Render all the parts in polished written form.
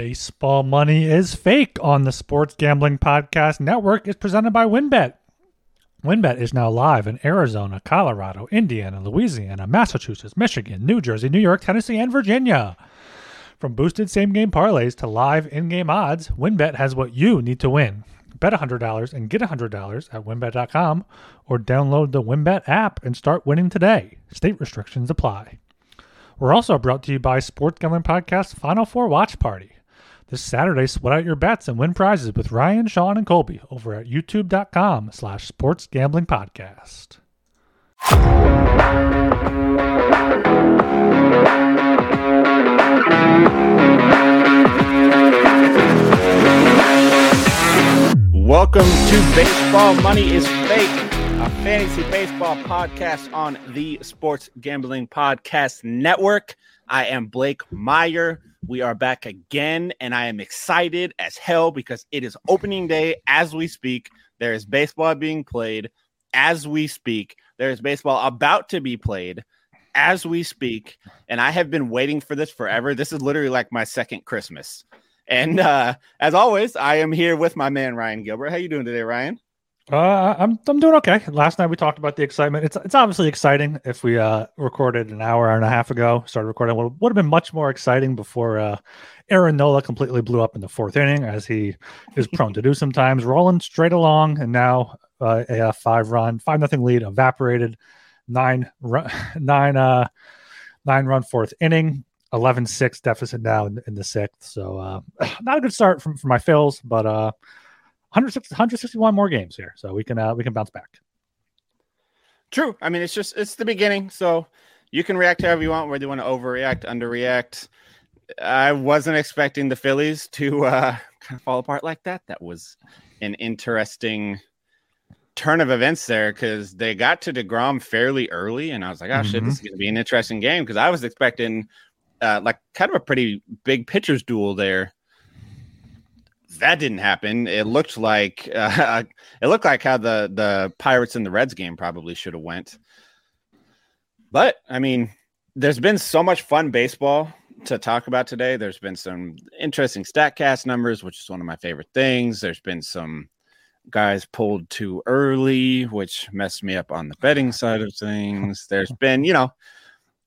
Baseball Money is Fake on the Sports Gambling Podcast Network is presented by WynnBET. WynnBET is now live in Arizona, Colorado, Indiana, Louisiana, Massachusetts, Michigan, New Jersey, New York, Tennessee, and Virginia. From boosted same-game parlays to live in-game odds, WynnBET has what you need to win. Bet $100 and get $100 at WynnBET.com or download the WynnBET app and start winning today. State restrictions apply. We're also brought to you by Sports Gambling Podcast's Final Four Watch Party. This Saturday, sweat out your bets and win prizes with Ryan, Sean, and Colby over at youtube.com/sportsgamblingpodcast. Welcome to Baseball Money is Fake, a fantasy baseball podcast on the Sports Gambling Podcast Network. I am Blake Meyer. We are back again, and I am excited as hell because it is opening day as we speak. There is baseball being played as we speak. There is baseball about to be played as we speak, and I have been waiting for this forever. This is literally like my second Christmas. And as always, I am here with my man, Ryan Gilbert. How you doing today, Ryan? I'm doing okay. Last night we talked about the excitement. It's obviously exciting. If we recorded an hour and a half ago, started recording, what would have been much more exciting before Aaron Nola completely blew up in the fourth inning, as he is prone to do sometimes, rolling straight along, and now a 5-0 lead evaporated, nine run fourth inning, 11-6 deficit now in the sixth. So not a good start from my Phils, but 161 more games here, so we can bounce back. True. I mean, it's the beginning, so you can react however you want, whether you want to overreact, underreact. I wasn't expecting the Phillies to kind of fall apart like that. That was an interesting turn of events there, because they got to DeGrom fairly early, and I was like, oh, shit, this is going to be an interesting game, because I was expecting like kind of a pretty big pitchers duel there. That didn't happen. It looked like how the Pirates and the Reds game probably should have went. But I mean, there's been so much fun baseball to talk about today. There's been some interesting Statcast numbers, which is one of my favorite things. There's been some guys pulled too early, which messed me up on the betting side of things. There's been,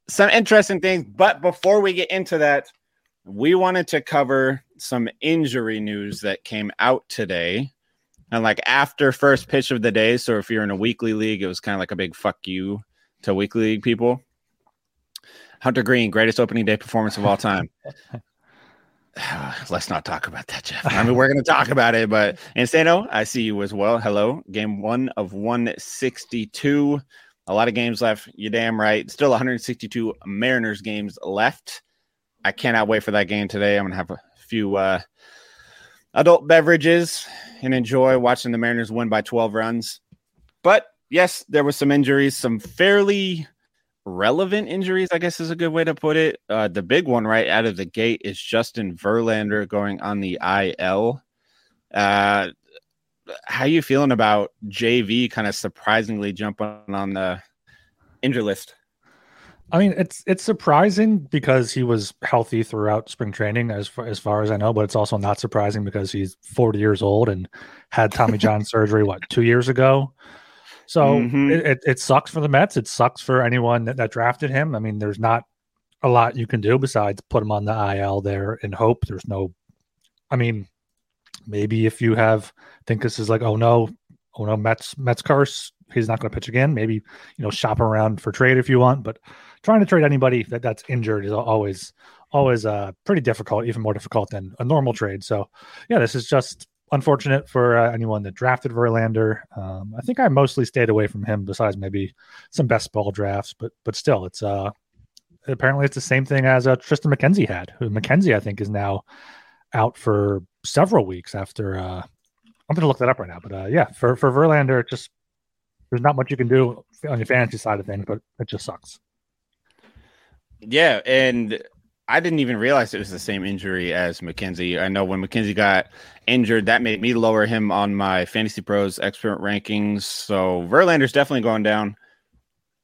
some interesting things. But before we get into that, we wanted to cover some injury news that came out today, and like after first pitch of the day. So if you're in a weekly league, it was kind of like a big fuck you to weekly league people. Hunter Greene, greatest opening day performance of all time. Let's not talk about that, Jeff. I mean, we're going to talk about it, but Insano, I see you as well. Hello. Game 1 of 162. A lot of games left. You're damn right. Still 162 Mariners games left. I cannot wait for that game today. I'm going to have a few adult beverages and enjoy watching the Mariners win by 12 runs. But yes, there were some injuries, some fairly relevant injuries, I guess is a good way to put it. The big one right out of the gate is Justin Verlander going on the IL. How you feeling about JV kind of surprisingly jumping on the injury list? I mean, it's surprising because he was healthy throughout spring training, as far as I know, but it's also not surprising because he's 40 years old and had Tommy John surgery, 2 years ago? So it sucks for the Mets. It sucks for anyone that drafted him. I mean, there's not a lot you can do besides put him on the IL there and hope. There's no, I mean, maybe if you think this is like, oh no, Mets curse, he's not going to pitch again. Maybe, shop around for trade if you want, but trying to trade anybody that's injured is always pretty difficult, even more difficult than a normal trade. So yeah, this is just unfortunate for anyone that drafted Verlander. I think I mostly stayed away from him besides maybe some best ball drafts, but still it's apparently it's the same thing as Tristan McKenzie had, who McKenzie I think is now out for several weeks after I'm going to look that up right now, but yeah, for Verlander, it just, there's not much you can do on your fantasy side of things, but it just sucks. Yeah, and I didn't even realize it was the same injury as McKenzie. I know when McKenzie got injured, that made me lower him on my Fantasy Pros expert rankings. So Verlander's definitely going down.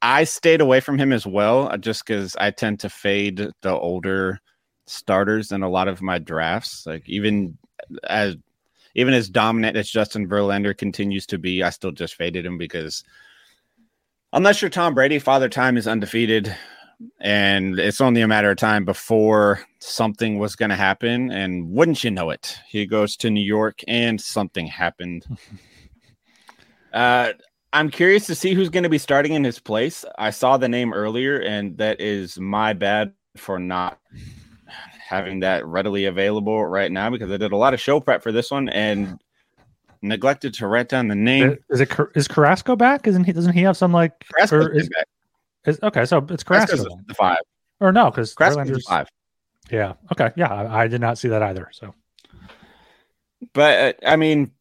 I stayed away from him as well, just because I tend to fade the older starters in a lot of my drafts. Like even as dominant as Justin Verlander continues to be, I still just faded him because I'm not sure Tom Brady, Father Time is undefeated, and it's only a matter of time before something was going to happen. And wouldn't you know it, he goes to New York and something happened. I'm curious to see who's going to be starting in his place. I saw the name earlier, and that is my bad for not having that readily available right now because I did a lot of show prep for this one and neglected to write down the name. Is Carrasco back? Doesn't he have some like Carrasco back? Okay, so it's Carrasco. The five or no? Because Carrasco's five. Yeah. Okay. Yeah, I did not see that either. So, but I mean.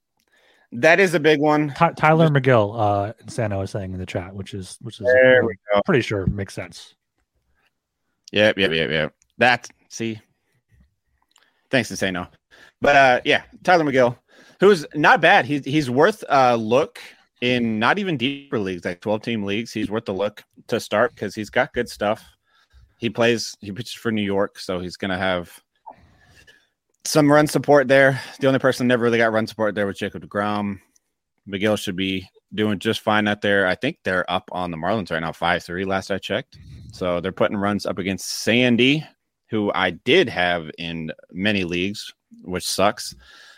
That is a big one. Tyler McGill in Sano is saying in the chat, which is pretty sure makes sense. Yep. Thanks to Sano. But yeah, Tyler McGill, who's not bad. He's worth a look in not even deeper leagues, like 12-team leagues. He's worth a look to start because he's got good stuff. He pitches for New York, so he's gonna have some run support there. The only person that never really got run support there was Jacob DeGrom. McGill should be doing just fine out there. I think they're up on the Marlins right now, 5-3 last I checked. So they're putting runs up against Sandy, who I did have in many leagues, which sucks.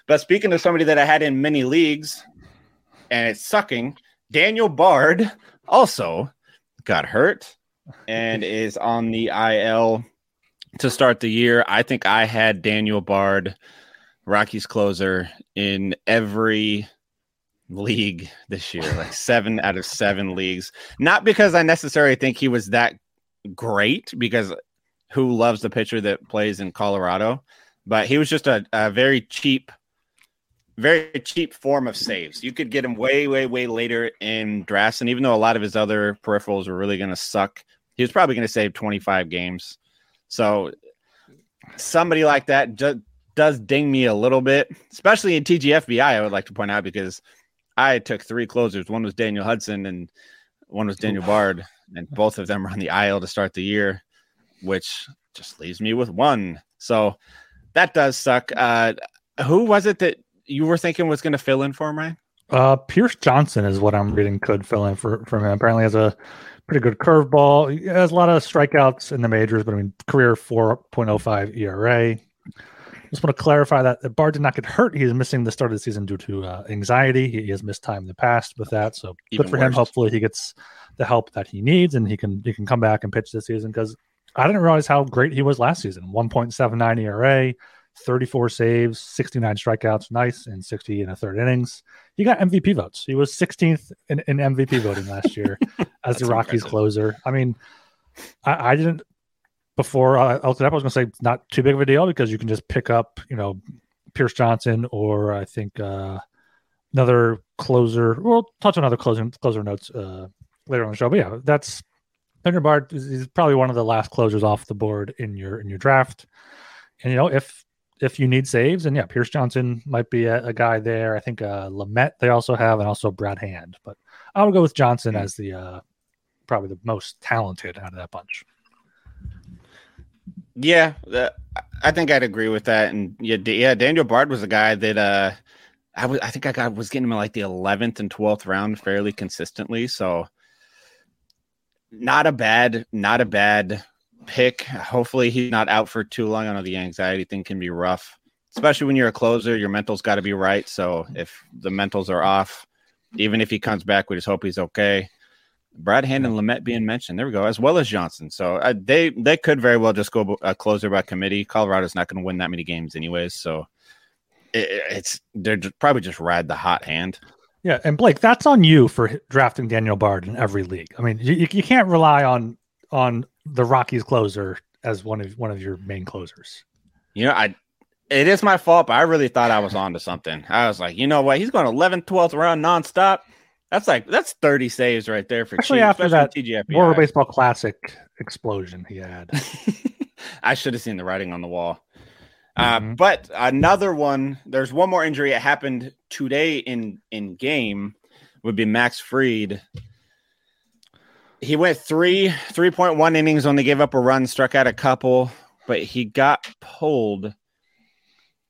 But speaking of somebody that I had in many leagues, and it's sucking, Daniel Bard also got hurt and is on the IL to start the year. I think I had Daniel Bard, Rockies closer, in every league this year, like 7 out of 7 leagues. Not because I necessarily think he was that great, because who loves the pitcher that plays in Colorado? But he was just a very cheap form of saves. You could get him way, way, way later in drafts. And even though a lot of his other peripherals were really going to suck, he was probably going to save 25 games. So somebody like that does ding me a little bit, especially in TGFBI, I would like to point out, because I took 3 closers. One was Daniel Hudson and one was Daniel Bard, and both of them are on the IL to start the year, which just leaves me with 1. So that does suck. Who was it that you were thinking was going to fill in for him, Ryan? Pierce Johnson is what I'm reading could fill in for him. Apparently has a pretty good curveball. He has a lot of strikeouts in the majors, but I mean, career 4.05 ERA. Just want to clarify that Bard did not get hurt. He is missing the start of the season due to anxiety. He has missed time in the past with that. So even good for him. Hopefully he gets the help that he needs and he can come back and pitch this season, because I didn't realize how great he was last season. 1.79 ERA, 34 saves, 69 strikeouts, nice, and 60 1/3 innings. He got MVP votes. He was 16th in MVP voting last year as the Rockies closer. I mean, I didn't before I looked it up. I was going to say not too big of a deal, because you can just pick up, Pierce Johnson, or I think another closer. We'll touch on other closer notes later on the show. But yeah, that's Hunter Bard is probably one of the last closers off the board in your draft. And if you need saves, and yeah, Pierce Johnson might be a guy there. I think Lamette they also have, and also Brad Hand. But I would go with Johnson as the probably the most talented out of that bunch. Yeah, I think I'd agree with that. And yeah, Daniel Bard was a guy that I think I was getting him in like the 11th and 12th round fairly consistently. So not a bad pick. Hopefully he's not out for too long. I know the anxiety thing can be rough, especially when you're a closer. Your mental's got to be right. So if the mentals are off, even if he comes back, we just hope he's okay. Brad Hand and Lamette being mentioned, there we go, as well as Johnson. So they could very well just go a closer by committee. Colorado's not going to win that many games anyways, so they're probably just ride the hot hand. Yeah, and Blake, that's on you for drafting Daniel Bard in every league. I mean, you can't rely on the Rockies closer as one of your main closers. It is my fault, but I really thought I was onto something. I was like, you know what? He's going 11th, 12th round nonstop. That's 30 saves right there for especially cheap, after especially that World Baseball Classic explosion he had. I should have seen the writing on the wall. Mm-hmm. But another one, there's one more injury that happened today in game, would be Max Fried. He went 3.1 innings, only gave up a run, struck out a couple, but he got pulled.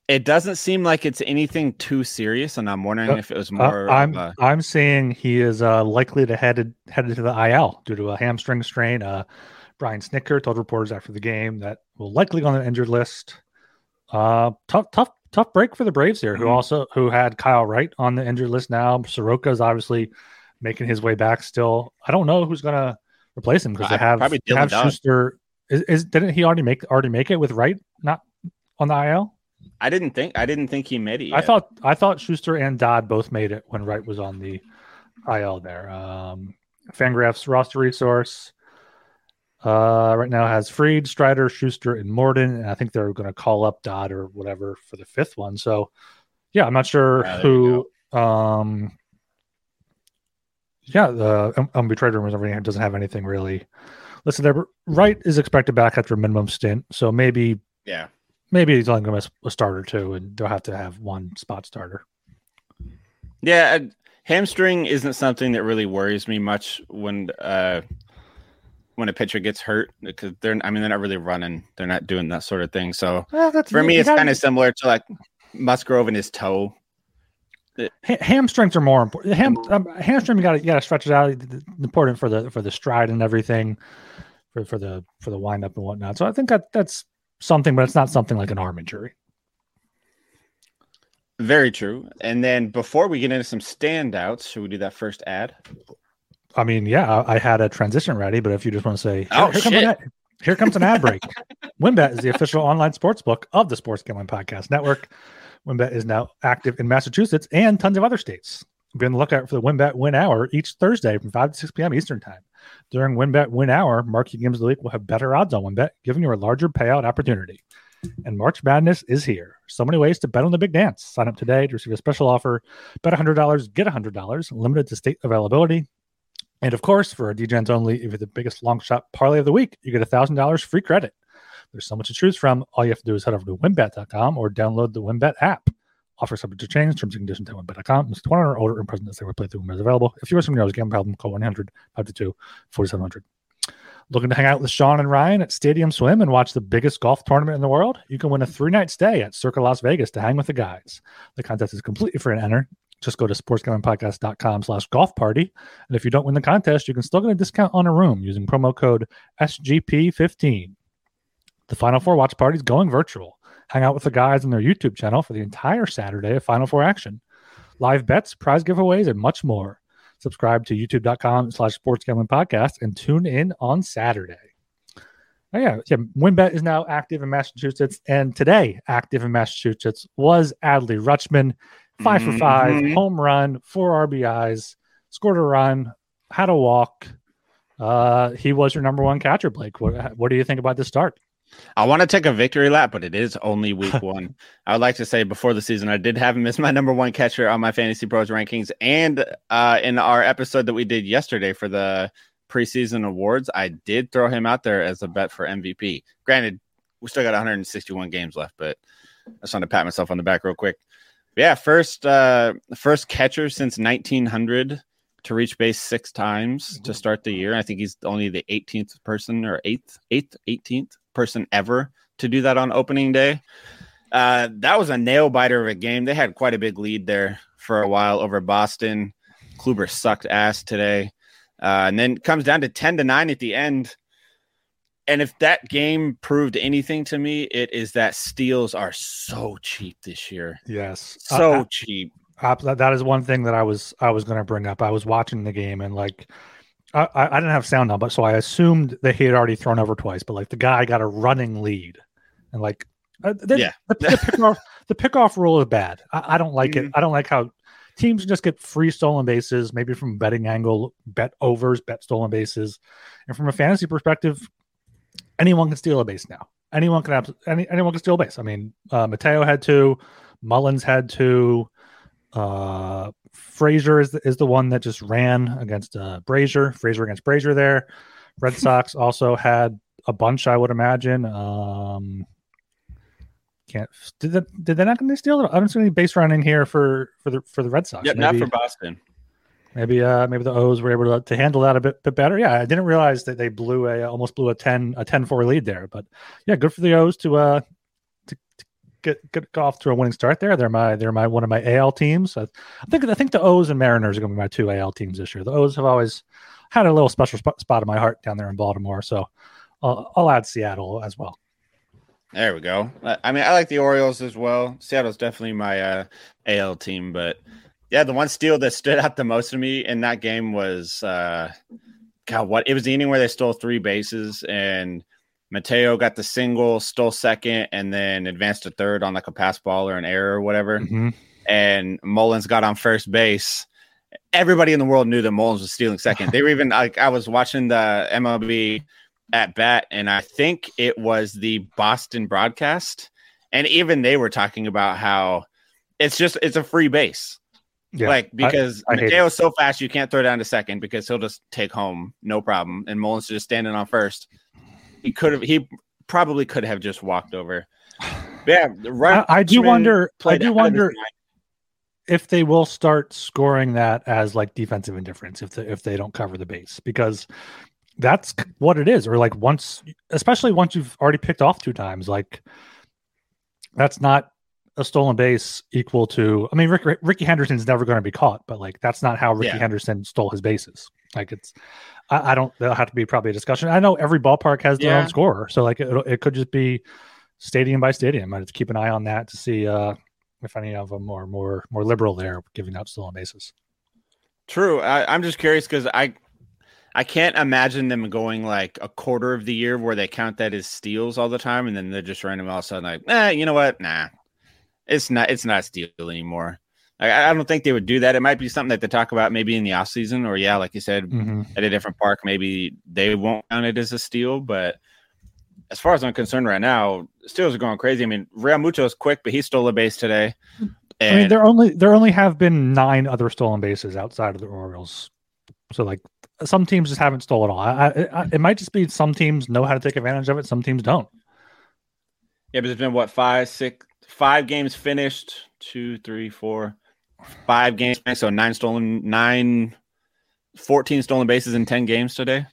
It doesn't seem like it's anything too serious, and I'm wondering if it was more. I'm saying he is likely to headed to the IL due to a hamstring strain. Brian Snicker told reporters after the game that will likely go on the injured list. Tough break for the Braves here, who had Kyle Wright on the injured list now. Soroka is obviously making his way back still. I don't know who's going to replace him because they have Schuster. Didn't he already make it with Wright not on the IL? I didn't think he made it yet. I thought Schuster and Dodd both made it when Wright was on the IL there. Fangraphs roster resource right now has Fried, Strider, Schuster, and Morden, and I think they're going to call up Dodd or whatever for the fifth one. So, yeah, I'm not sure who. The unbetrayed rumors over here doesn't have anything really. Listen, there, Wright is expected back after a minimum stint, so maybe. Yeah. Maybe he's only going to miss a start or two, and they'll have to have one spot starter. Yeah, hamstring isn't something that really worries me much when a pitcher gets hurt because they're not really running, they're not doing that sort of thing. So for me, it's kind of similar to like Musgrove and his toe. Hamstrings are more important. Hamstring, you got to stretch it out. It's important for the stride and everything, for the windup and whatnot. So I think that's something, but it's not something like an arm injury. Very true. And then before we get into some standouts, should we do that first ad? I mean, yeah, I had a transition ready, but if you just want to say, here comes an ad break. WynnBET is the official online sports book of the Sports Gambling Podcast Network. WynnBET is now active in Massachusetts and tons of other states. Be on the lookout for the WynnBET Win Hour each Thursday from 5 to 6 p.m. Eastern Time. During WynnBET Win Hour, marquee games of the week will have better odds on WynnBET, giving you a larger payout opportunity. And March Madness is here. So many ways to bet on the big dance. Sign up today to receive a special offer. Bet $100, get $100, limited to state availability. And of course, for our DGens only, if you're the biggest long shot parlay of the week, you get $1,000 free credit. There's so much to choose from. All you have to do is head over to WynnBET.com or download the WynnBET app. Offer subject to change, terms and conditions at WynnBET.com. Must be 21 or older and present at the same playthrough when available. If you or someone else gambling problem, call 1-800-522-4700. Looking to hang out with Sean and Ryan at Stadium Swim and watch the biggest golf tournament in the world? You can win a 3-night stay at Circa Las Vegas to hang with the guys. The contest is completely free to enter. Just go to sportsgamblingpodcast.com/golf party. And if you don't win the contest, you can still get a discount on a room using promo code SGP15. The Final Four watch party is going virtual. Hang out with the guys on their YouTube channel for the entire Saturday of Final Four action. Live bets, prize giveaways, and much more. Subscribe to youtube.com/sportsgamblingpodcast and tune in on Saturday. Oh, yeah. WynnBET is now active in Massachusetts, and today active in Massachusetts was Adley Rutschman. 5 for 5, home run, 4 RBIs, scored a run, had a walk. He was your number one catcher, Blake. What do you think about this start? I want to take a victory lap, but it is only week one. I would like to say before the season, I did have him as my number one catcher on my Fantasy Pros rankings. And in our episode that we did yesterday for the preseason awards, I did throw him out there as a bet for MVP. Granted, we still got 161 games left, but I just want to pat myself on the back real quick. Yeah, first catcher since 1900 to reach base 6 times to start the year. I think he's only the 18th person ever to do that on opening day. That was a nail-biter of a game. They had quite a big lead there for a while over Boston. Kluber sucked ass today. And then comes down to 10-9 at the end. And if that game proved anything to me, it is that steals are so cheap this year. Yes. So cheap. That is one thing that I was going to bring up. I was watching the game and like I didn't have sound on, but so I assumed that he had already thrown over twice, but like the guy got a running lead and like the pickoff rule is bad. I don't like it. I don't like how teams just get free stolen bases, maybe from a betting angle, bet overs, bet stolen bases. And from a fantasy perspective, anyone can steal a base now. Anyone can steal a base. I mean, Mateo had 2, Mullins had 2. Frazier is the one that just ran against Brazier. Frazier against Brazier there. Red Sox also had a bunch, I would imagine. Did they not going to steal it? I don't see any base running here for the Red Sox. Yeah, not for Boston. Maybe the O's were able to handle that a bit better. Yeah, I didn't realize that they blew almost blew a 10-4 lead there. But yeah, good for the O's to get off to a winning start there. They're my one of my AL teams. I think the O's and Mariners are going to be my two AL teams this year. The O's have always had a little special spot in my heart down there in Baltimore. So I'll add Seattle as well. There we go. I mean, I like the Orioles as well. Seattle's definitely my AL team, but. Yeah, the one steal that stood out the most to me in that game was, it was the inning where they stole three bases, and Mateo got the single, stole second, and then advanced to third on like a pass ball or an error or whatever. Mm-hmm. And Mullins got on first base. Everybody in the world knew that Mullins was stealing second. They were even like, I was watching the MLB at bat, and I think it was the Boston broadcast, and even they were talking about how it's a free base. Yeah, like, because Mateo's so fast, you can't throw down to second because he'll just take home, no problem. And Mullins just standing on first. He probably could have just walked over. Yeah, right. I do wonder if they will start scoring that as like defensive indifference if they don't cover the base, because that's what it is. Or like especially once you've already picked off two times, like that's not a stolen base equal to, I mean, Ricky Henderson's never going to be caught, but like, that's not how Ricky Henderson stole his bases. Like there'll have to be probably a discussion. I know every ballpark has their own scorer. So like, it could just be stadium by stadium. I just keep an eye on that to see if any of them are more liberal there giving up stolen bases. True. I'm just curious. Cause I can't imagine them going like a quarter of the year where they count that as steals all the time. And then they're just random all of a sudden like, you know what? Nah. It's not steal anymore. I don't think they would do that. It might be something that they talk about maybe in the off season, or like you said, at a different park, maybe they won't count it as a steal. But as far as I'm concerned right now, steals are going crazy. I mean, Real Muto's quick, but he stole a base today. And I mean, there only have been 9 other stolen bases outside of the Orioles. So like some teams just haven't stolen all. It might just be some teams know how to take advantage of it. Some teams don't. Yeah, but there's been what, 5 games finished, 5 games. So 9 stolen, 14 stolen bases in 10 games today.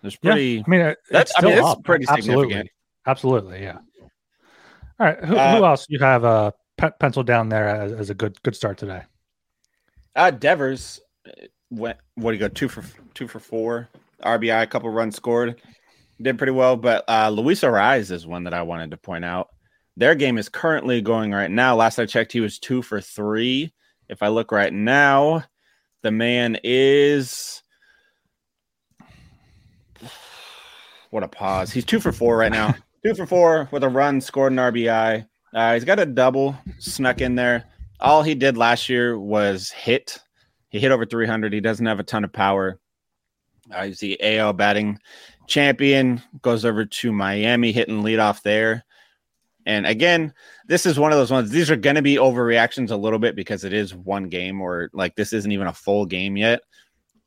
There's pretty. Yeah, I mean, it's pretty significant. Absolutely, yeah. All right, who else you have penciled down there as a good start today? Devers went. What do you go? 2 for 4 RBI, a couple runs scored, did pretty well. But Luis Arraez is one that I wanted to point out. Their game is currently going right now. Last I checked, he was 2 for 3. If I look right now, the man is... What a pause. He's 2 for 4 right now. 2 for 4 with a run, scored an RBI. He's got a double snuck in there. All he did last year was hit. He hit over 300. He doesn't have a ton of power. He's the AL batting champion. Goes over to Miami, hitting leadoff there. And again, this is one of those ones. These are going to be overreactions a little bit because it is one game, or like this isn't even a full game yet.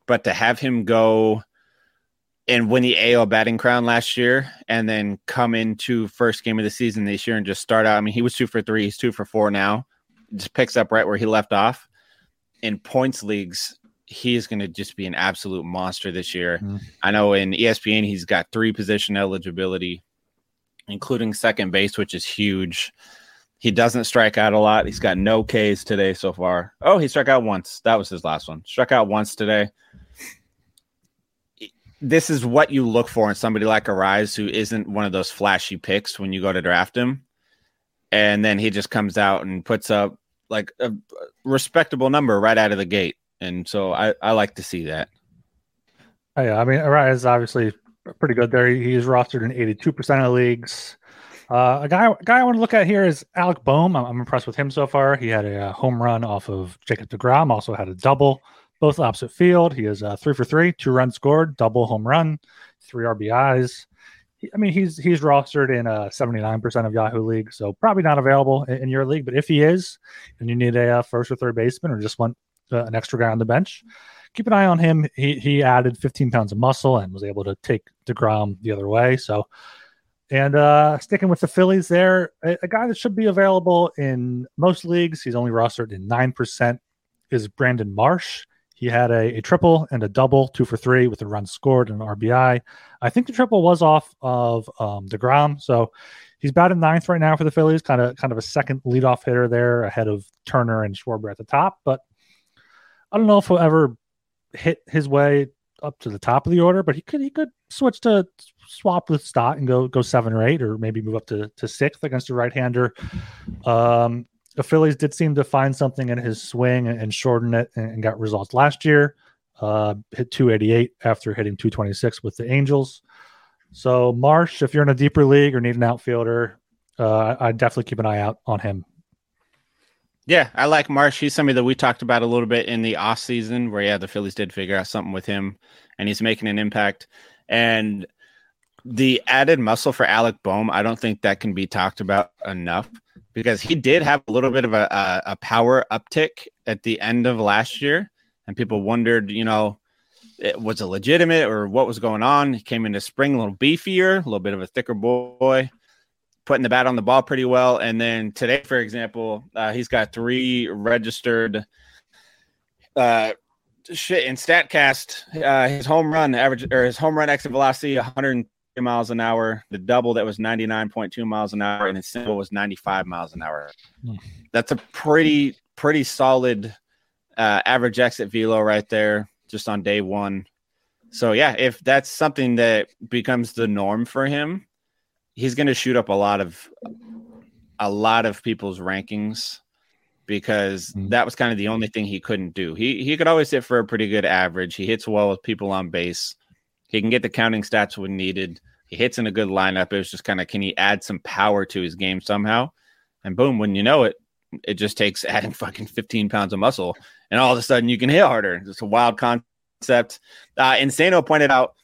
But to have him go and win the AL batting crown last year and then come into first game of the season this year and just start out. I mean, he was 2 for 3. He's 2 for 4 now. Just picks up right where he left off. In points leagues, he is going to just be an absolute monster this year. Mm-hmm. I know in ESPN, he's got 3 position eligibility, including second base, which is huge. He doesn't strike out a lot. He's got no Ks today so far. Oh, he struck out once. That was his last one. Struck out once today. This is what you look for in somebody like Arraez, who isn't one of those flashy picks when you go to draft him. And then he just comes out and puts up like a respectable number right out of the gate. And so I like to see that. Oh, yeah, I mean, Arraez obviously pretty good there. He's rostered in 82% of leagues. A guy I want to look at here is Alec Bohm. I'm impressed with him so far. He had a home run off of Jacob DeGrom, also had a double, both opposite field. He is 3 for 3, 2 runs scored, double, home run, 3 RBIs. I mean, he's rostered in 79% of Yahoo leagues, so probably not available in your league. But if he is, and you need a first or third baseman, or just want an extra guy on the bench, keep an eye on him. He added 15 pounds of muscle and was able to take DeGrom the other way. So, and sticking with the Phillies there, a guy that should be available in most leagues, he's only rostered in 9%, is Brandon Marsh. He had a triple and a double, 2 for 3 with a run scored and an RBI. I think the triple was off of DeGrom. So he's batting ninth right now for the Phillies, kind of a second leadoff hitter there ahead of Turner and Schwarber at the top. But I don't know if he'll ever hit his way up to the top of the order, but he could swap with Stott and go 7 or 8, or maybe move up to 6th against a right-hander. The Phillies did seem to find something in his swing and shorten it, and got results last year. Hit 288 after hitting 226 with the Angels. So Marsh, if you're in a deeper league or need an outfielder, I'd definitely keep an eye out on him. Yeah, I like Marsh. He's somebody that we talked about a little bit in the offseason where, the Phillies did figure out something with him, and he's making an impact. And the added muscle for Alec Bohm, I don't think that can be talked about enough, because he did have a little bit of a power uptick at the end of last year, and people wondered, it was legitimate or what was going on. He came into spring a little beefier, a little bit of a thicker boy, putting the bat on the ball pretty well. And then today, for example, he's got 3 registered in StatCast. His home run average, or his home run exit velocity, 100 miles an hour. The double, that was 99.2 miles an hour, and his single was 95 miles an hour. That's a pretty solid average exit velo right there, just on day one. So yeah, if that's something that becomes the norm for him, he's going to shoot up a lot of people's rankings, because that was kind of the only thing he couldn't do. He could always hit for a pretty good average. He hits well with people on base. He can get the counting stats when needed. He hits in a good lineup. It was just kind of, can he add some power to his game somehow? And boom, when you know it, it just takes adding fucking 15 pounds of muscle, and all of a sudden you can hit harder. It's a wild concept. Insano pointed out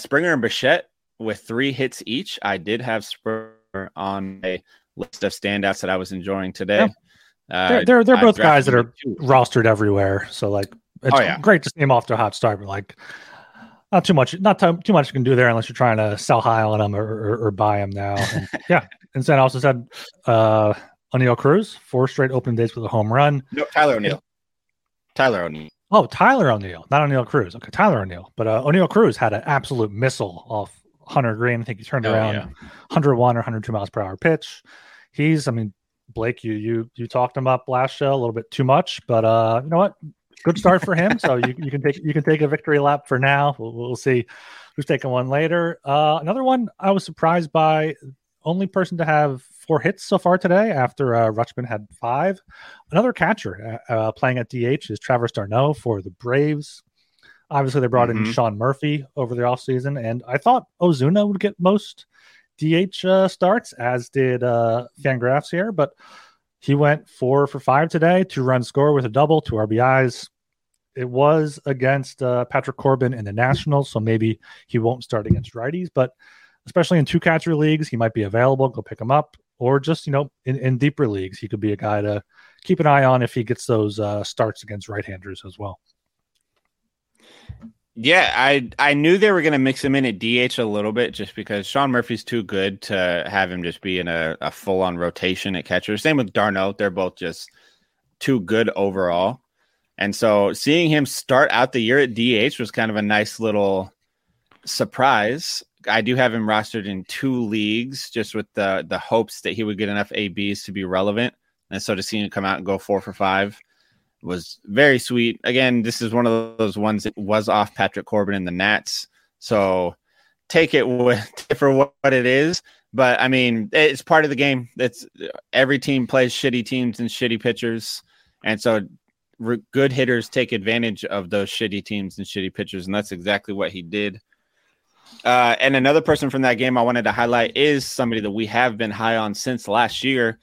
Springer and Bichette with 3 hits each. I did have Springer on a list of standouts that I was enjoying today. Yeah. They're both guys that are rostered everywhere. So it's great to see him off to a hot start, but not too much you can do there unless you're trying to sell high on them or buy them now. And and Sen also said O'Neill Cruz, 4 straight opening days with a home run. No, Tyler O'Neill. Oh, Tyler O'Neill, not O'Neill Cruz. Okay, Tyler O'Neill, but O'Neill Cruz had an absolute missile off Hunter Greene. I think he turned around 101 or 102 miles per hour pitch. He's, Blake, you talked him up last show a little bit too much, but you know what? Good start for him. So you can take a victory lap for now. We'll see who's taking one later. Another one I was surprised by, only person to have 4 hits so far today after Rutschman had 5. Another catcher playing at DH is Travis d'Arnaud for the Braves. Obviously, they brought in Sean Murphy over the offseason, and I thought Ozuna would get most DH starts, as did Fangraphs here, but he went 4 for 5 today, 2 run score with a double, 2 RBIs. It was against Patrick Corbin in the Nationals, so maybe he won't start against righties, but especially in 2-catcher leagues, he might be available. Go pick him up, or just, in deeper leagues, he could be a guy to keep an eye on if he gets those starts against right-handers as well. Yeah, I knew they were going to mix him in at DH a little bit, just because Sean Murphy's too good to have him just be in a full-on rotation at catcher. Same with d'Arnaud. They're both just too good overall. And so seeing him start out the year at DH was kind of a nice little surprise. I do have him rostered in 2 leagues, just with the hopes that he would get enough ABs to be relevant. And so to see him come out and go 4 for 5 was very sweet. Again, this is one of those ones that was off Patrick Corbin in the Nats. So take it for what it is. But, it's part of the game. Every team plays shitty teams and shitty pitchers. And so good hitters take advantage of those shitty teams and shitty pitchers. And that's exactly what he did. And another person from that game I wanted to highlight is somebody that we have been high on since last year,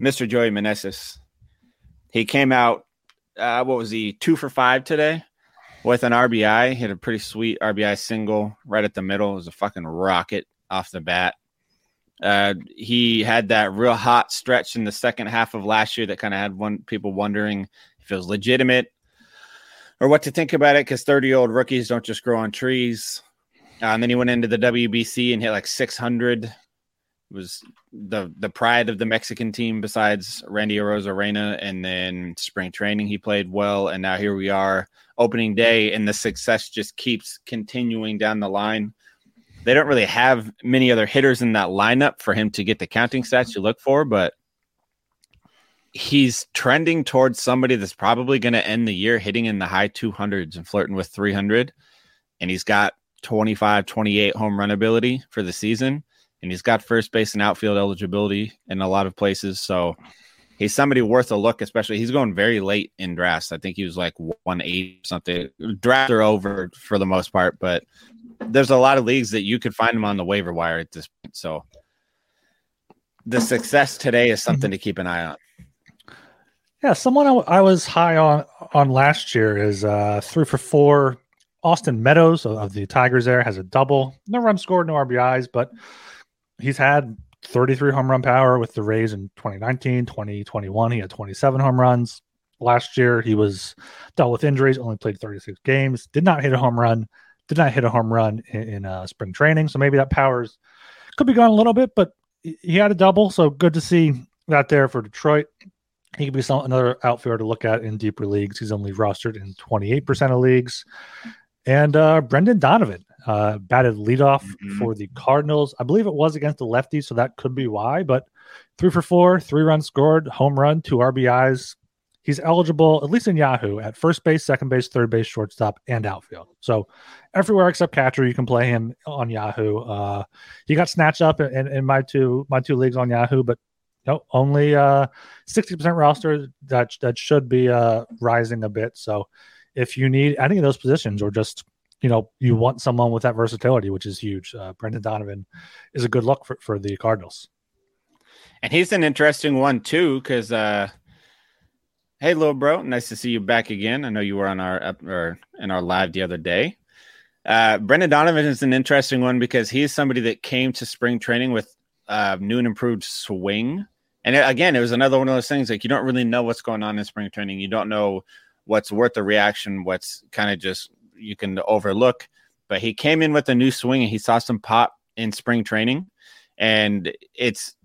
Mr. Joey Meneses. He came out, 2 for 5 today with an RBI. Hit a pretty sweet RBI single right at the middle. It was a fucking rocket off the bat. He had that real hot stretch in the second half of last year that kind of had people wondering if it was legitimate or what to think about it, because 30-year-old rookies don't just grow on trees. And then he went into the WBC and hit like 600 was the pride of the Mexican team besides Randy Arozarena. And then spring training, he played well. And now here we are, opening day, and the success just keeps continuing down the line. They don't really have many other hitters in that lineup for him to get the counting stats you look for, but he's trending towards somebody that's probably going to end the year hitting in the high 200s and flirting with 300. And he's got 25, 28 home run ability for the season. And he's got first base and outfield eligibility in a lot of places. So he's somebody worth a look, especially he's going very late in drafts. I think he was like 180 or something. Drafts are over for the most part, but there's a lot of leagues that you could find him on the waiver wire at this point. So the success today is something to keep an eye on. Yeah, someone I was high on last year is 3-for-4 Austin Meadows of the Tigers. There has a double, no runs scored, no RBIs, but he's had 33 home run power with the Rays in 2019, 2021. He had 27 home runs last year. He was dealt with injuries, only played 36 games, did not hit a home run, in spring training. So maybe that power's could be gone a little bit, but he had a double. So good to see that there for Detroit. He could be another outfielder to look at in deeper leagues. He's only rostered in 28% of leagues. And Brendan Donovan batted leadoff for the Cardinals. I believe it was against the lefty, so that could be why. But 3-for-4, 3 runs scored, home run, 2 RBIs. He's eligible, at least in Yahoo, at first base, second base, third base, shortstop, and outfield. So everywhere except catcher, you can play him on Yahoo. He got snatched up in my two leagues on Yahoo, but no, only 60% roster. That should be rising a bit. So if you need any of those positions, or just, you know, you want someone with that versatility, which is huge, Brendan Donovan is a good look for the Cardinals. And he's an interesting one too, because hey, little bro, nice to see you back again. I know you were on our live the other day. Brendan Donovan is an interesting one because he's somebody that came to spring training with new and improved swing. And again, it was another one of those things, like, you don't really know what's going on in spring training. You don't know what's worth the reaction, what's kind of just you can overlook. But he came in with a new swing, and he saw some pop in spring training, and it's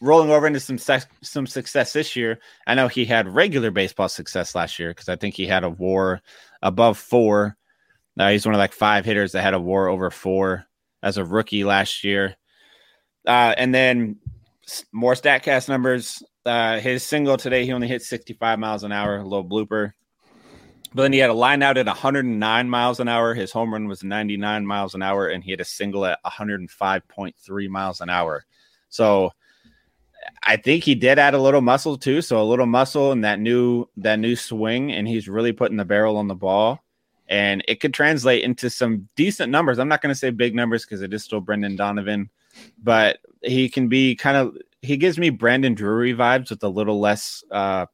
rolling over into some success this year. I know he had regular baseball success last year because I think he had a WAR above 4. He's one of like 5 hitters that had a WAR over 4 as a rookie last year. And then more StatCast numbers. His single today, he only hit 65 miles an hour, a little blooper. But then he had a line out at 109 miles an hour. His home run was 99 miles an hour, and he had a single at 105.3 miles an hour. So I think he did add a little muscle too. So a little muscle and that new swing, and he's really putting the barrel on the ball. And it could translate into some decent numbers. I'm not going to say big numbers because it is still Brendan Donovan, but he can be kind of – he gives me Brandon Drury vibes with a little less pop.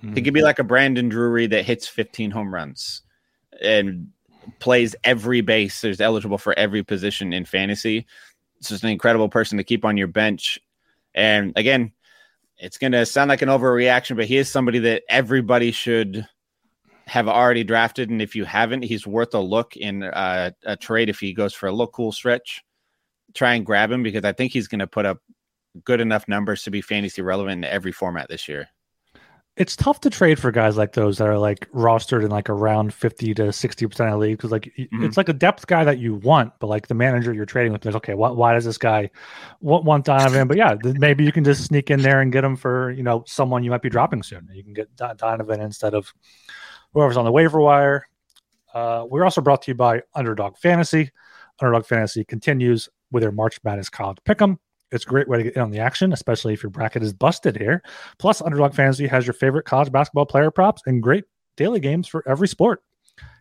Mm-hmm. He could be like a Brandon Drury that hits 15 home runs and plays every base. There's eligible for every position in fantasy. It's just an incredible person to keep on your bench. And, again, it's going to sound like an overreaction, but he is somebody that everybody should have already drafted. And if you haven't, he's worth a look in a trade if he goes for a little cool stretch. Try and grab him because I think he's going to put up good enough numbers to be fantasy relevant in every format this year. It's tough to trade for guys like those that are like rostered in like around 50 to 60% of league. Cause like, it's like a depth guy that you want, but like the manager you're trading with is okay. Why does this guy want Donovan? But yeah, maybe you can just sneak in there and get him for, you know, someone you might be dropping soon. You can get Donovan instead of whoever's on the waiver wire. We're also brought to you by Underdog Fantasy. Underdog Fantasy continues with their March Madness College Pick'em. It's a great way to get in on the action, especially if your bracket is busted here. Plus, Underdog Fantasy has your favorite college basketball player props and great daily games for every sport.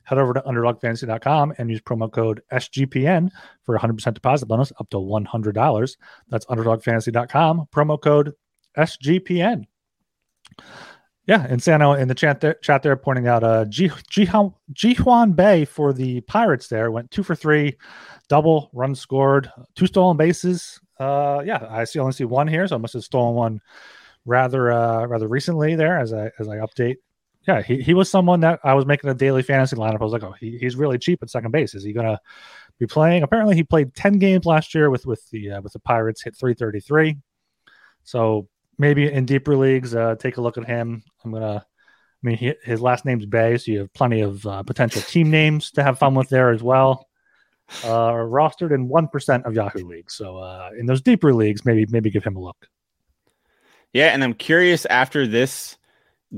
Head over to underdogfantasy.com and use promo code SGPN for 100% deposit bonus up to $100. That's underdogfantasy.com, promo code SGPN. Yeah, and Sano in the chat there pointing out Jihyun Bae for the Pirates there went 2-for-3, double, run scored, 2 stolen bases. Yeah, I only see one here, so I must have stolen one rather recently there as I update. Yeah, he was someone that I was making a daily fantasy lineup. I was like, oh, he's really cheap at second base. Is he going to be playing. Apparently, he played 10 games last year with the Pirates, hit 333. So maybe in deeper leagues, take a look at him. His last name's Bay, so you have plenty of potential team names to have fun with there as well. Rostered in 1% of Yahoo leagues. So in those deeper leagues, maybe give him a look. Yeah, and I'm curious after this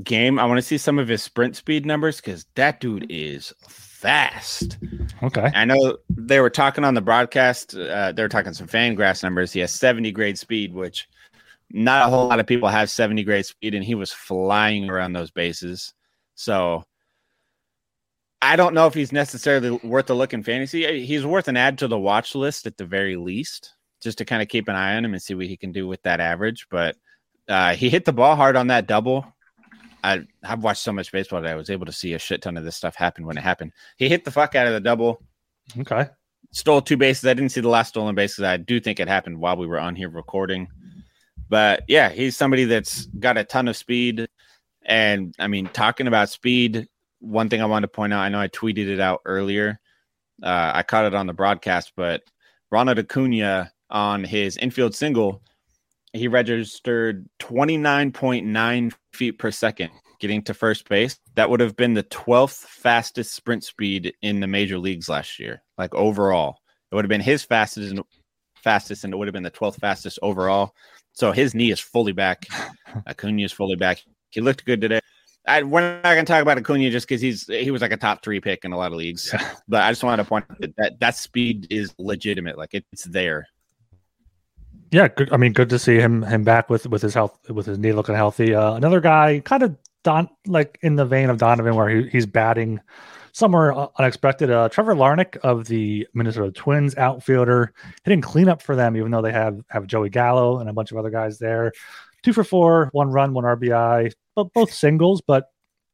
game, I want to see some of his sprint speed numbers because that dude is fast. Okay. I know they were talking on the broadcast, they were talking some Fangraphs numbers. He has 70 grade speed, which not a whole lot of people have 70 grade speed, and he was flying around those bases. So I don't know if he's necessarily worth a look in fantasy. He's worth an add to the watch list at the very least, just to kind of keep an eye on him and see what he can do with that average. But he hit the ball hard on that double. I've watched so much baseball that I was able to see a shit ton of this stuff happen when it happened. He hit the fuck out of the double. Okay. Stole two bases. I didn't see the last stolen bases. I do think it happened while we were on here recording. But, yeah, he's somebody that's got a ton of speed. And, I mean, talking about speed, one thing I wanted to point out, I know I tweeted it out earlier. I caught it on the broadcast, but Ronald Acuna on his infield single, he registered 29.9 feet per second getting to first base. That would have been the 12th fastest sprint speed in the major leagues last year. Like overall, it would have been his fastest, and it would have been the 12th fastest overall. So his knee is fully back. Acuna is fully back. He looked good today. We're not going to talk about Acuna just because he was like a top three pick in a lot of leagues. Yeah. But I just wanted to point out that speed is legitimate. Like it's there. Yeah, good. I mean, good to see him back with his health, with his knee looking healthy. Another guy, kind of like in the vein of Donovan, where he's batting somewhere unexpected. Trevor Larnach of the Minnesota Twins, outfielder, hitting cleanup for them, even though they have Joey Gallo and a bunch of other guys there. 2 for 4, 1 run, 1 RBI, but both singles. But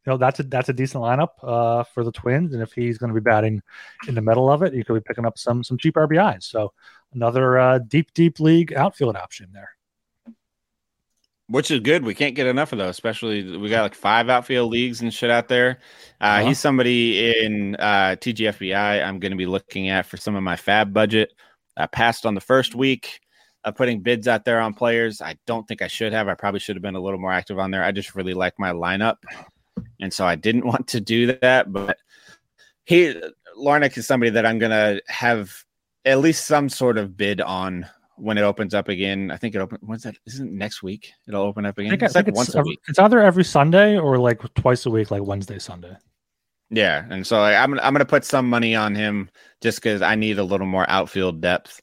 you know that's a decent lineup for the Twins, and if he's going to be batting in the middle of it, you could be picking up some cheap RBIs. So another deep league outfield option there, which is good. We can't get enough of those, especially we got like 5 outfield leagues and shit out there. He's somebody in TGFBI I'm going to be looking at for some of my fab budget. I passed on the first week of putting bids out there on players. I don't think I should have. I probably should have been a little more active on there. I just really like my lineup, and so I didn't want to do that. But Larnach is somebody that I'm going to have at least some sort of bid on when it opens up again. I think it opens. When's that? Isn't next week? It'll open up again. It's like once a week. It's either every Sunday or like twice a week, like Wednesday, Sunday. Yeah, and so I'm gonna put some money on him just because I need a little more outfield depth.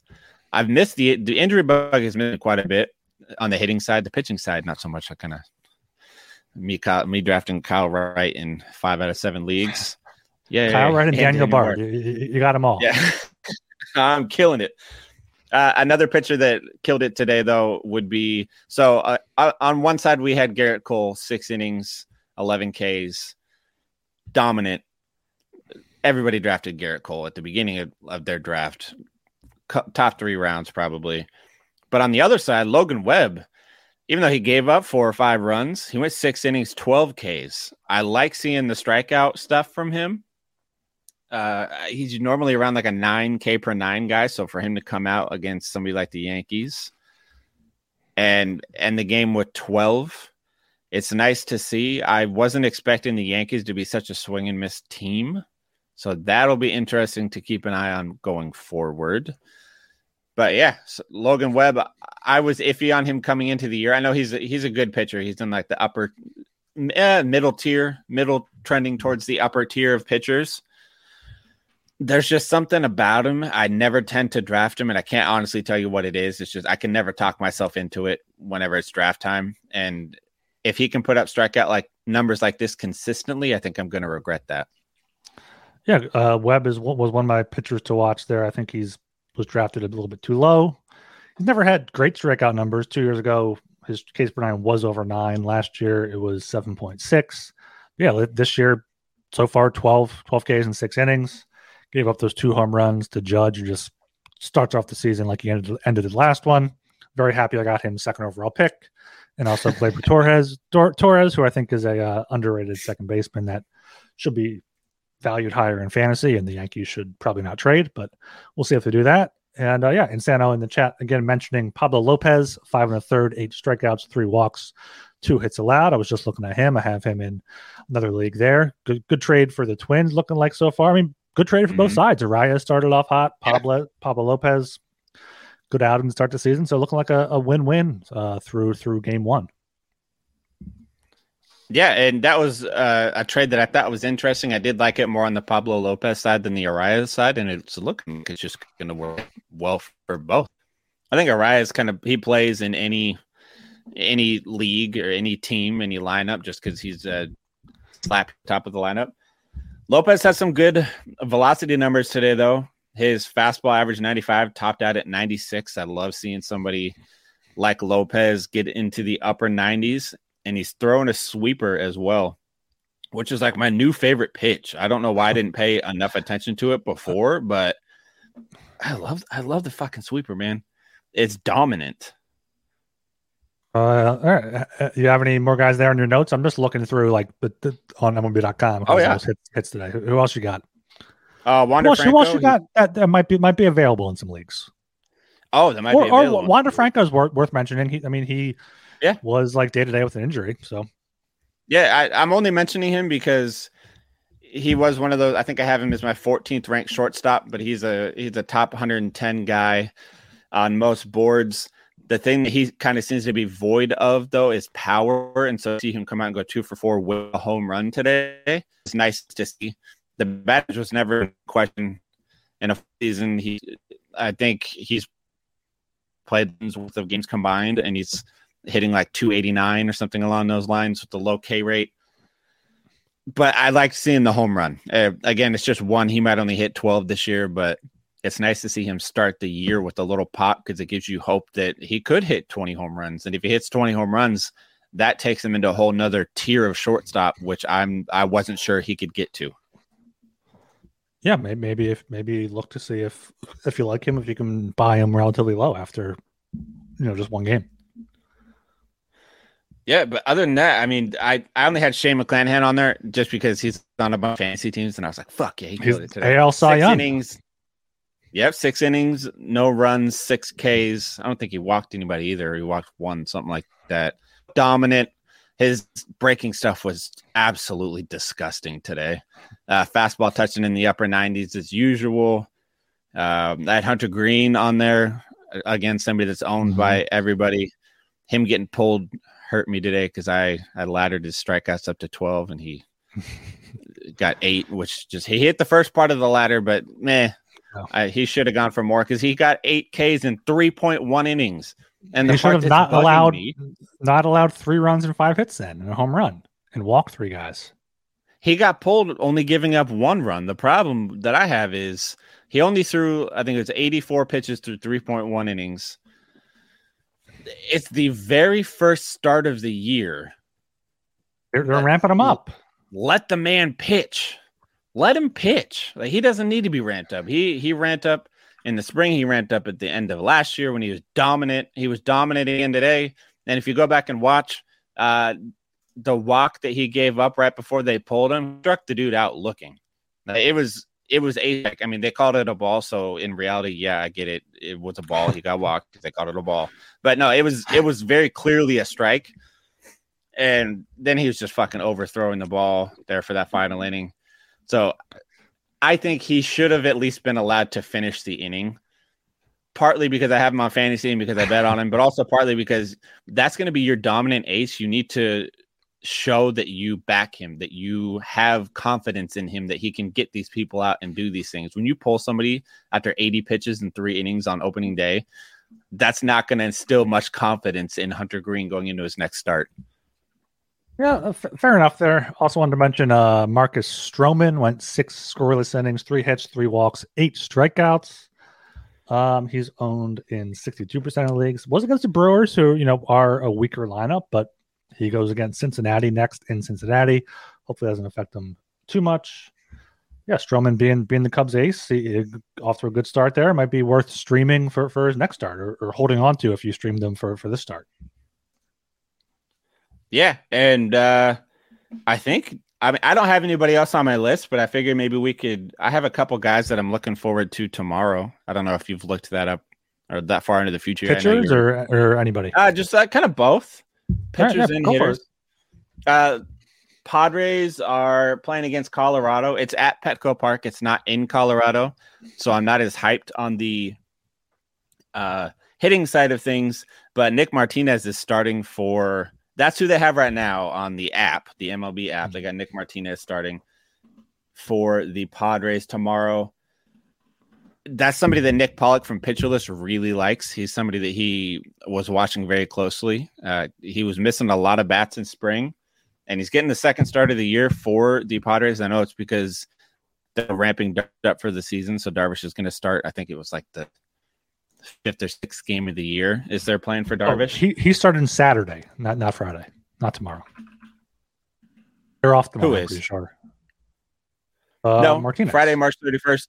I've missed the injury bug has missed quite a bit on the hitting side, the pitching side not so much. I kind of me drafting Kyle Wright in 5 out of 7 leagues. Yeah, Kyle Wright and Daniel Bard. You got them all. Yeah. I'm killing it. Another pitcher that killed it today, though, would be on one side we had Garrett Cole, 6 innings, 11 Ks, dominant. Everybody drafted Garrett Cole at the beginning of their draft, top 3 rounds probably. But on the other side, Logan Webb, even though he gave up 4 or 5 runs, he went 6 innings, 12 Ks. I like seeing the strikeout stuff from him. He's normally around like a 9K per 9 guy. So for him to come out against somebody like the Yankees and the game with 12, it's nice to see. I wasn't expecting the Yankees to be such a swing and miss team. So that'll be interesting to keep an eye on going forward. But yeah, so Logan Webb, I was iffy on him coming into the year. I know he's a good pitcher. He's in like the upper middle trending towards the upper tier of pitchers. There's just something about him. I never tend to draft him, and I can't honestly tell you what it is. It's just I can never talk myself into it whenever it's draft time. And if he can put up strikeout like numbers like this consistently, I think I'm going to regret that. Yeah, Webb was one of my pitchers to watch there. I think he was drafted a little bit too low. He's never had great strikeout numbers. 2 years ago, his Ks per 9 was over 9. Last year, it was 7.6. Yeah, this year, so far, 12 Ks in 6 innings. Gave up those 2 home runs to Judge, who just starts off the season like he ended his last one. Very happy I got him 2nd overall pick. And also played for Torres, who I think is a underrated second baseman that should be valued higher in fantasy, and the Yankees should probably not trade, but we'll see if they do that. And yeah, Insano in the chat again mentioning Pablo Lopez, 5 1/3, 8 strikeouts, 3 walks, 2 hits allowed. I was just looking at him. I have him in another league there. Good trade for the Twins looking like so far. I mean, good trade for both sides. Arraez started off hot. Pablo Lopez, good out and start the season. So looking like a win-win through game one. Yeah, and that was a trade that I thought was interesting. I did like it more on the Pablo Lopez side than the Arraez side, and it's looking like it's just going to work well for both. I think Arraez he plays in any league or any team, any lineup, just because he's slap top of the lineup. Lopez has some good velocity numbers today, though. His fastball average 95, topped out at 96. I love seeing somebody like Lopez get into the upper 90s. And he's throwing a sweeper as well, which is like my new favorite pitch. I don't know why I didn't pay enough attention to it before, but I love the fucking sweeper, man. It's dominant. All right. You have any more guys there on your notes? I'm just looking through like on MLB.com. Oh yeah, hits today. Who else you got? Wander Franco. Who else you got that might be available in some leagues? Oh, that might be available. Wander Franco's worth mentioning. He was like day-to-day with an injury. So, yeah, I'm only mentioning him because he was one of those. I think I have him as my 14th ranked shortstop, but he's a top 110 guy on most boards. The thing that he kind of seems to be void of, though, is power. And so see him come out and go 2 for 4 with a home run today. It's nice to see. The batting was never in question in a season. I think he's played worth of games combined, and he's hitting like 289 or something along those lines with the low K rate. But I like seeing the home run. Again, it's just one. He might only hit 12 this year, but it's nice to see him start the year with a little pop because it gives you hope that he could hit 20 home runs. And if he hits 20 home runs, that takes him into a whole nother tier of shortstop, which I wasn't sure he could get to. Yeah, maybe look to see if you like him, if you can buy him relatively low after just one game. Yeah, but other than that, I mean, I only had Shane McClanahan on there just because he's on a bunch of fantasy teams, and I was like, fuck yeah, he killed it today. AL Cy Young. Innings. Yep, 6 innings, no runs, 6 Ks. I don't think he walked anybody either. He walked one, something like that. Dominant. His breaking stuff was absolutely disgusting today. Fastball touching in the upper 90s as usual. I had Hunter Greene on there. Again, somebody that's owned by everybody. Him getting pulled hurt me today because I laddered his strikeouts up to 12 and he got 8, which just he hit the first part of the ladder, but he should have gone for more because he got 8 Ks in 3.1 innings. And he should have not allowed 3 runs and 5 hits then and a home run and walk 3 guys. He got pulled only giving up 1 run. The problem that I have is he only threw, I think it was 84 pitches through 3.1 innings. It's the very first start of the year. They're ramping him up. Let the man pitch. Let him pitch. Like, he doesn't need to be ramped up. He ramped up in the spring. He ramped up at the end of last year when he was dominant. He was dominant again today. And if you go back and watch the walk that he gave up right before they pulled him, struck the dude out looking. Like, it was a. I mean, they called it a ball. So in reality, yeah, I get it. It was a ball. He got walked. They called it a ball. But no, it was very clearly a strike. And then he was just fucking overthrowing the ball there for that final inning. So I think he should have at least been allowed to finish the inning. Partly because I have him on fantasy and because I bet on him, but also partly because that's going to be your dominant ace. You need to show that you back him, that you have confidence in him, that he can get these people out and do these things. When you pull somebody after 80 pitches and 3 innings on opening day, that's not going to instill much confidence in Hunter Greene going into his next start. Yeah, fair enough there. Also wanted to mention Marcus Stroman went 6 scoreless innings, 3 hits, 3 walks, 8 strikeouts. He's owned in 62% of leagues. Was against the Brewers, who are a weaker lineup, but he goes against Cincinnati next in Cincinnati. Hopefully, it doesn't affect them too much. Yeah, Stroman being the Cubs ace, he off to a good start there. Might be worth streaming for his next start or holding on to if you stream them for this start. Yeah, and I think I mean, I don't have anybody else on my list, but I figure maybe we could. I have a couple guys that I'm looking forward to tomorrow. I don't know if you've looked that up or that far into the future. Pitchers or anybody? Just kind of both. Pitchers and hitters. Padres are playing against Colorado. It's at Petco Park. It's not in Colorado, so I'm not as hyped on the hitting side of things. But Nick Martinez is starting for. That's who they have right now on the app, the MLB app. They got Nick Martinez starting for the Padres tomorrow. That's somebody that Nick Pollock from Pitcherless really likes. He's somebody that he was watching very closely. He was missing a lot of bats in spring, and he's getting the second start of the year for the Padres. I know it's because they're ramping up for the season, so Darvish is going to start. I think it was like the fifth or sixth game of the year is they're playing for Darvish. He started on Saturday, not Friday, not tomorrow. They're off tomorrow. Who is? I'm pretty sure. No, Martinez. Friday, March 31st.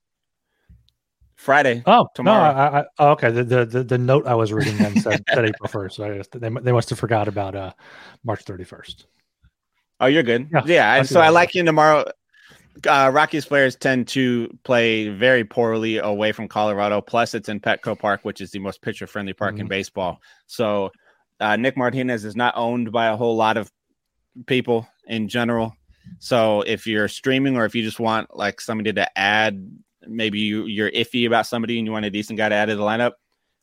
Friday. Oh, tomorrow. No, I okay. The note I was reading then said April 1st. So I guess they must have forgot about March 31st. Oh, you're good. Yeah. And so I like you tomorrow. Rockies players tend to play very poorly away from Colorado. Plus, it's in Petco Park, which is the most pitcher-friendly park in baseball. So, Nick Martinez is not owned by a whole lot of people in general. So, if you're streaming or if you just want like somebody to add, maybe you're iffy about somebody and you want a decent guy to add to the lineup,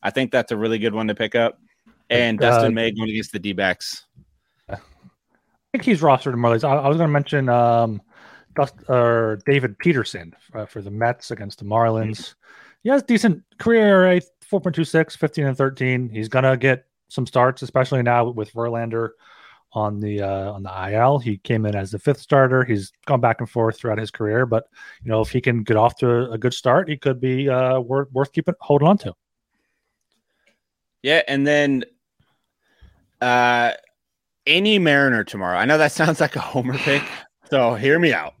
I think that's a really good one to pick up. And Dustin May going against the D-backs. I think he's rostered in Marlins. I was going to mention David Peterson for the Mets against the Marlins. He has decent career ERA, 4.26, 15-13. He's gonna get some starts, especially now with Verlander on the IL. He came in as the fifth starter. He's gone back and forth throughout his career, but you know, if he can get off to a good start, he could be worth holding on to. Yeah, and then any Mariner tomorrow. I know that sounds like a homer pick, so hear me out.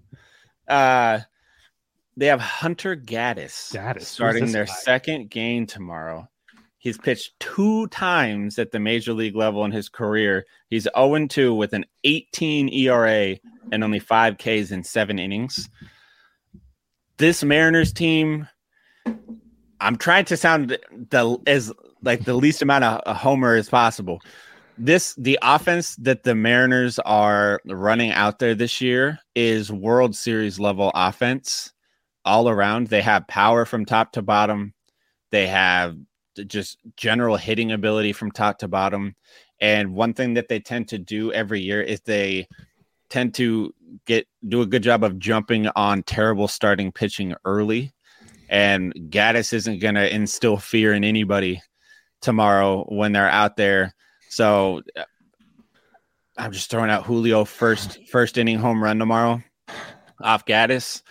They have Hunter Gaddis starting their second game tomorrow. He's pitched two times at the major league level in his career. He's 0-2 with an 18 ERA and only 5 Ks in 7 innings. This Mariners team, I'm trying to sound the least amount of a homer as possible. The offense that the Mariners are running out there this year is World Series level offense all around. They have power from top to bottom. They have just general hitting ability from top to bottom. And one thing that they tend to do every year is they tend to do a good job of jumping on terrible starting pitching early. And Gaddis isn't going to instill fear in anybody tomorrow when they're out there. So I'm just throwing out Julio first inning home run tomorrow off Gaddis.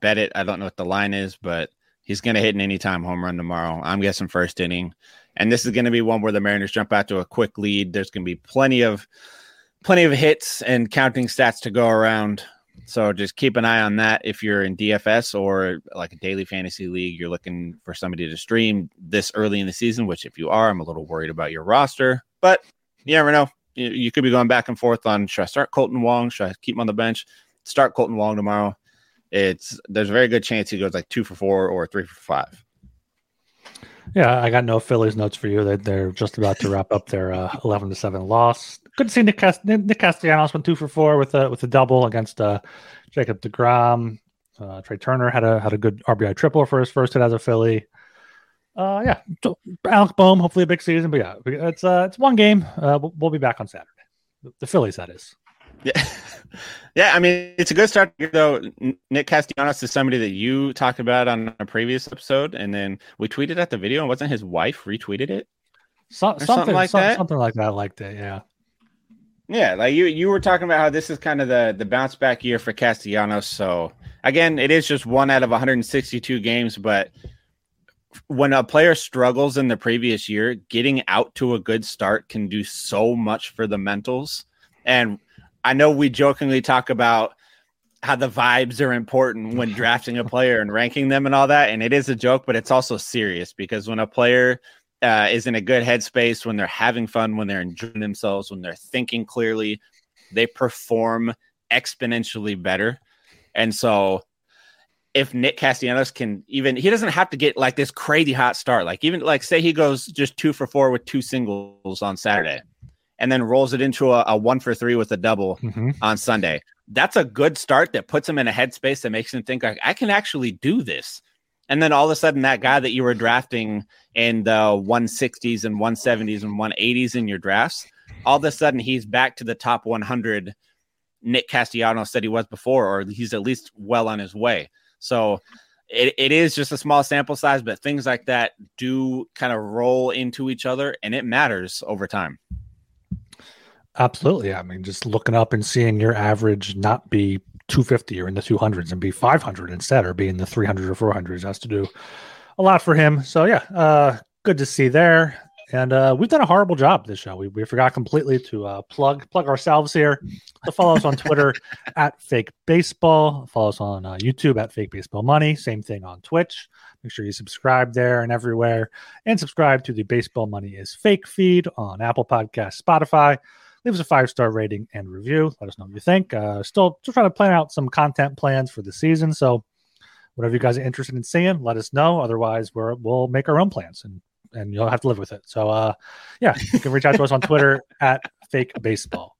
Bet it. I don't know what the line is, but he's going to hit an anytime home run tomorrow. I'm guessing first inning. And this is going to be one where the Mariners jump out to a quick lead. There's going to be plenty of hits and counting stats to go around. So just keep an eye on that. If you're in DFS or like a daily fantasy league, you're looking for somebody to stream this early in the season, which if you are, I'm a little worried about your roster. But you never know. You could be going back and forth on, should I start Colton Wong? Should I keep him on the bench? Start Colton Wong tomorrow. There's a very good chance he goes like 2 for 4 or 3 for 5. Yeah, I got no Phillies notes for you. They're just about to wrap up their 11-7 loss. Good to see Nick Castellanos went 2 for 4 with a double against Jacob DeGrom. Trey Turner had a good RBI triple for his first hit as a Philly. Yeah, Alec Bohm, hopefully a big season, but yeah, it's one game. We'll be back on Saturday. The Phillies, that is. Yeah, yeah. I mean, it's a good start though. Nick Castellanos is somebody that you talked about on a previous episode, and then we tweeted at the video, and wasn't his wife retweeted it? Something like that. Yeah. Yeah, like you were talking about how this is kind of the bounce back year for Castellanos. So again, it is just one out of 162 games, but when a player struggles in the previous year, getting out to a good start can do so much for the mentals. And I know we jokingly talk about how the vibes are important when drafting a player and ranking them and all that. And it is a joke, but it's also serious because when a player is in a good headspace, when they're having fun, when they're enjoying themselves, when they're thinking clearly, they perform exponentially better. And so if Nick Castellanos can even, he doesn't have to get like this crazy hot start. Like even like say he goes just 2 for 4 with 2 singles on Saturday and then rolls it into a 1 for 3 with a double on Sunday. That's a good start that puts him in a headspace that makes him think like, I can actually do this. And then all of a sudden that guy that you were drafting in the 160s and 170s and 180s in your drafts, all of a sudden he's back to the top 100 Nick Castellanos said he was before, or he's at least well on his way. So it is just a small sample size, but things like that do kind of roll into each other, and it matters over time. Absolutely. I mean, just looking up and seeing your average not be 250 or in the 200s and be 500 instead, or be in the 300 or 400s, has to do a lot for him. So yeah, good to see there. And we've done a horrible job this show. We forgot completely to plug ourselves here. So follow us on Twitter at Fake Baseball. Follow us on YouTube at Fake Baseball Money. Same thing on Twitch. Make sure you subscribe there and everywhere. And subscribe to the Baseball Money Is Fake feed on Apple Podcasts, Spotify. Leave us a 5-star rating and review. Let us know what you think. Still trying to plan out some content plans for the season. So whatever you guys are interested in seeing, let us know. Otherwise, we'll make our own plans and you'll have to live with it. So, yeah, you can reach out to us on Twitter at Fake Baseball.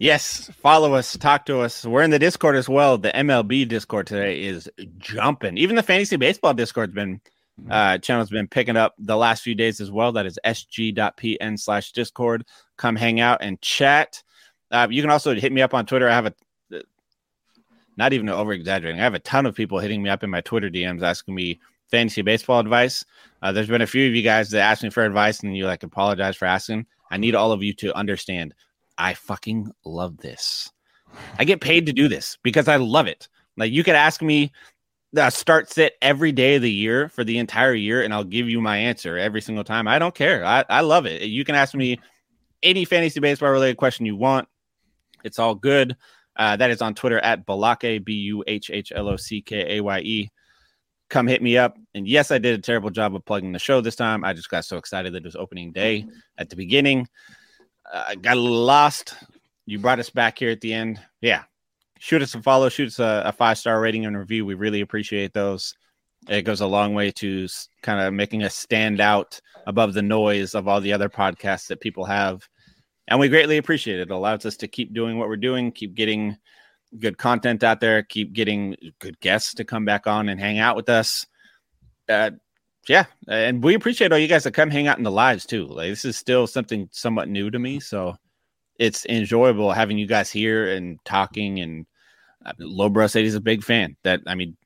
Yes, follow us, talk to us. We're in the Discord as well. The MLB Discord today is jumping. Even the Fantasy Baseball Discord's been channel's been picking up the last few days as well. That is sg.pn/Discord. Come hang out and chat. You can also hit me up on Twitter. I have not even over-exaggerating, I have a ton of people hitting me up in my Twitter DMs asking me fantasy baseball advice. There's been a few of you guys that asked me for advice and you like apologize for asking. I need all of you to understand, I fucking love this. I get paid to do this because I love it. Like you could ask me the start sit every day of the year for the entire year and I'll give you my answer every single time. I don't care. I love it. You can ask me any fantasy baseball related question you want. It's all good. That is on Twitter at Buhllockaye, Buhhlockaye. Come hit me up. And yes, I did a terrible job of plugging the show this time. I just got so excited that it was opening day at the beginning. I got a little lost. You brought us back here at the end. Yeah. Shoot us a follow. Shoot us a 5-star rating and review. We really appreciate those. It goes a long way to kind of making us stand out above the noise of all the other podcasts that people have. And we greatly appreciate it. It allows us to keep doing what we're doing, keep getting good content out there, keep getting good guests to come back on and hang out with us. Yeah. And we appreciate all you guys that come hang out in the lives too. Like this is still something somewhat new to me. So it's enjoyable having you guys here and talking, and Lobro said he's a big fan. That, I mean,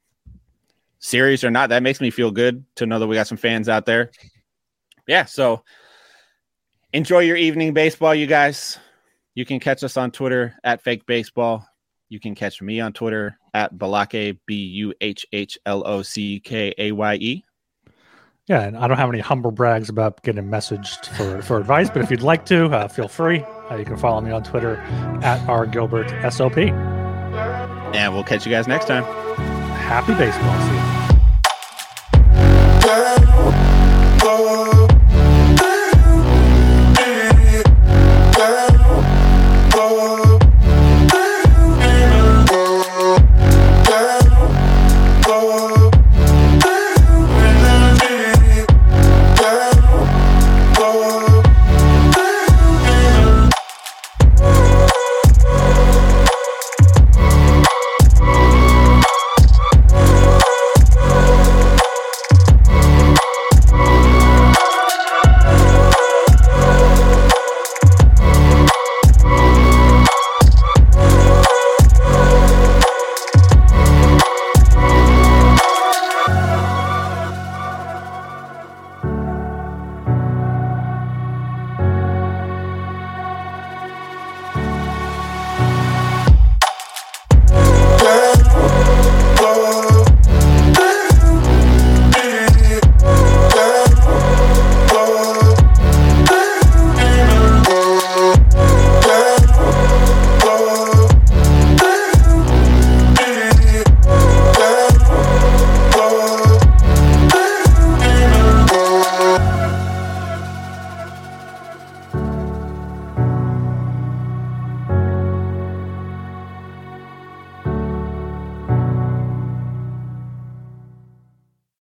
serious or not, that makes me feel good to know that we got some fans out there. Yeah. So enjoy your evening baseball, you guys. You can catch us on Twitter at Fake Baseball. You can catch me on Twitter at Buhllockaye, Buhhlockaye. Yeah, and I don't have any humble brags about getting messaged for advice, but if you'd like to, feel free. You can follow me on Twitter at rgilbertsop. And we'll catch you guys next time. Happy baseball season.